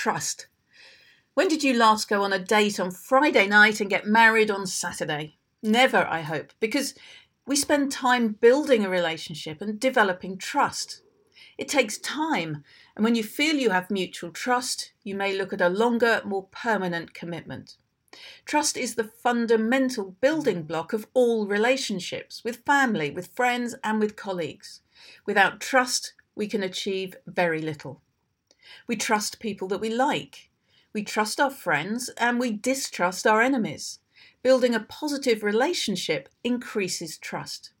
trust. When did you last go on a date on Friday night and get married on Saturday? Never, I hope, because we spend time building a relationship and developing trust. It takes time, and when you feel you have mutual trust, you may look at a longer, more permanent commitment. Trust is the fundamental building block of all relationships, with family, with friends, and with colleagues. Without trust, we can achieve very little. We trust people that we like. We trust our friends, and we distrust our enemies. Building a positive relationship increases trust.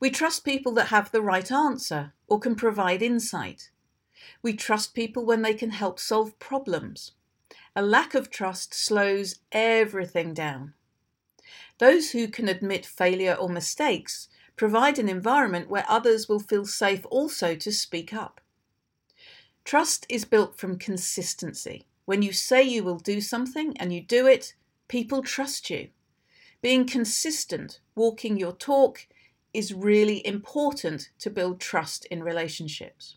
We trust people that have the right answer or can provide insight. We trust people when they can help solve problems. A lack of trust slows everything down. Those who can admit failure or mistakes provide an environment where others will feel safe also to speak up. Trust is built from consistency. When you say you will do something and you do it, people trust you. Being consistent, walking your talk, is really important to build trust in relationships.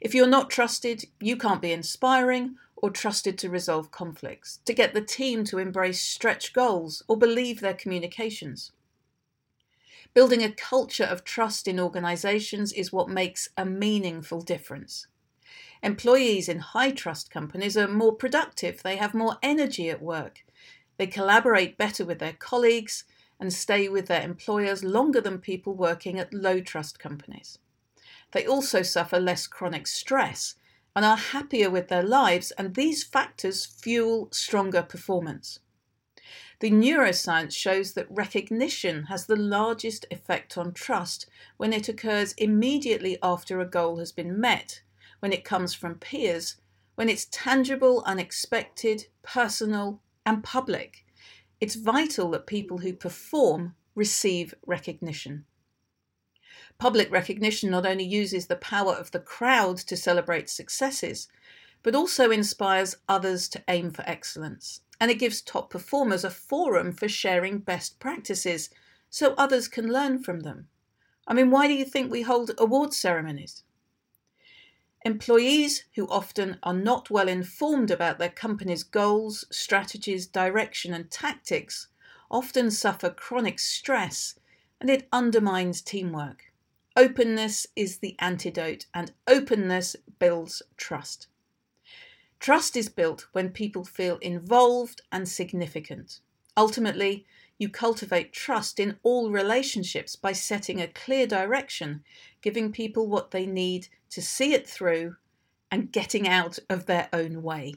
If you're not trusted, you can't be inspiring or trusted to resolve conflicts, to get the team to embrace stretch goals or believe their communications. Building a culture of trust in organisations is what makes a meaningful difference. Employees in high-trust companies are more productive, they have more energy at work, they collaborate better with their colleagues and stay with their employers longer than people working at low-trust companies. They also suffer less chronic stress and are happier with their lives, and these factors fuel stronger performance. The neuroscience shows that recognition has the largest effect on trust when it occurs immediately after a goal has been met, when it comes from peers, when it's tangible, unexpected, personal, and public. It's vital that people who perform receive recognition. Public recognition not only uses the power of the crowd to celebrate successes, but also inspires others to aim for excellence. And it gives top performers a forum for sharing best practices so others can learn from them. Why do you think we hold award ceremonies? Employees who often are not well informed about their company's goals, strategies, direction, and tactics often suffer chronic stress, and it undermines teamwork. Openness is the antidote, and openness builds trust. Trust is built when people feel involved and significant. Ultimately, you cultivate trust in all relationships by setting a clear direction, giving people what they need to see it through, and getting out of their own way.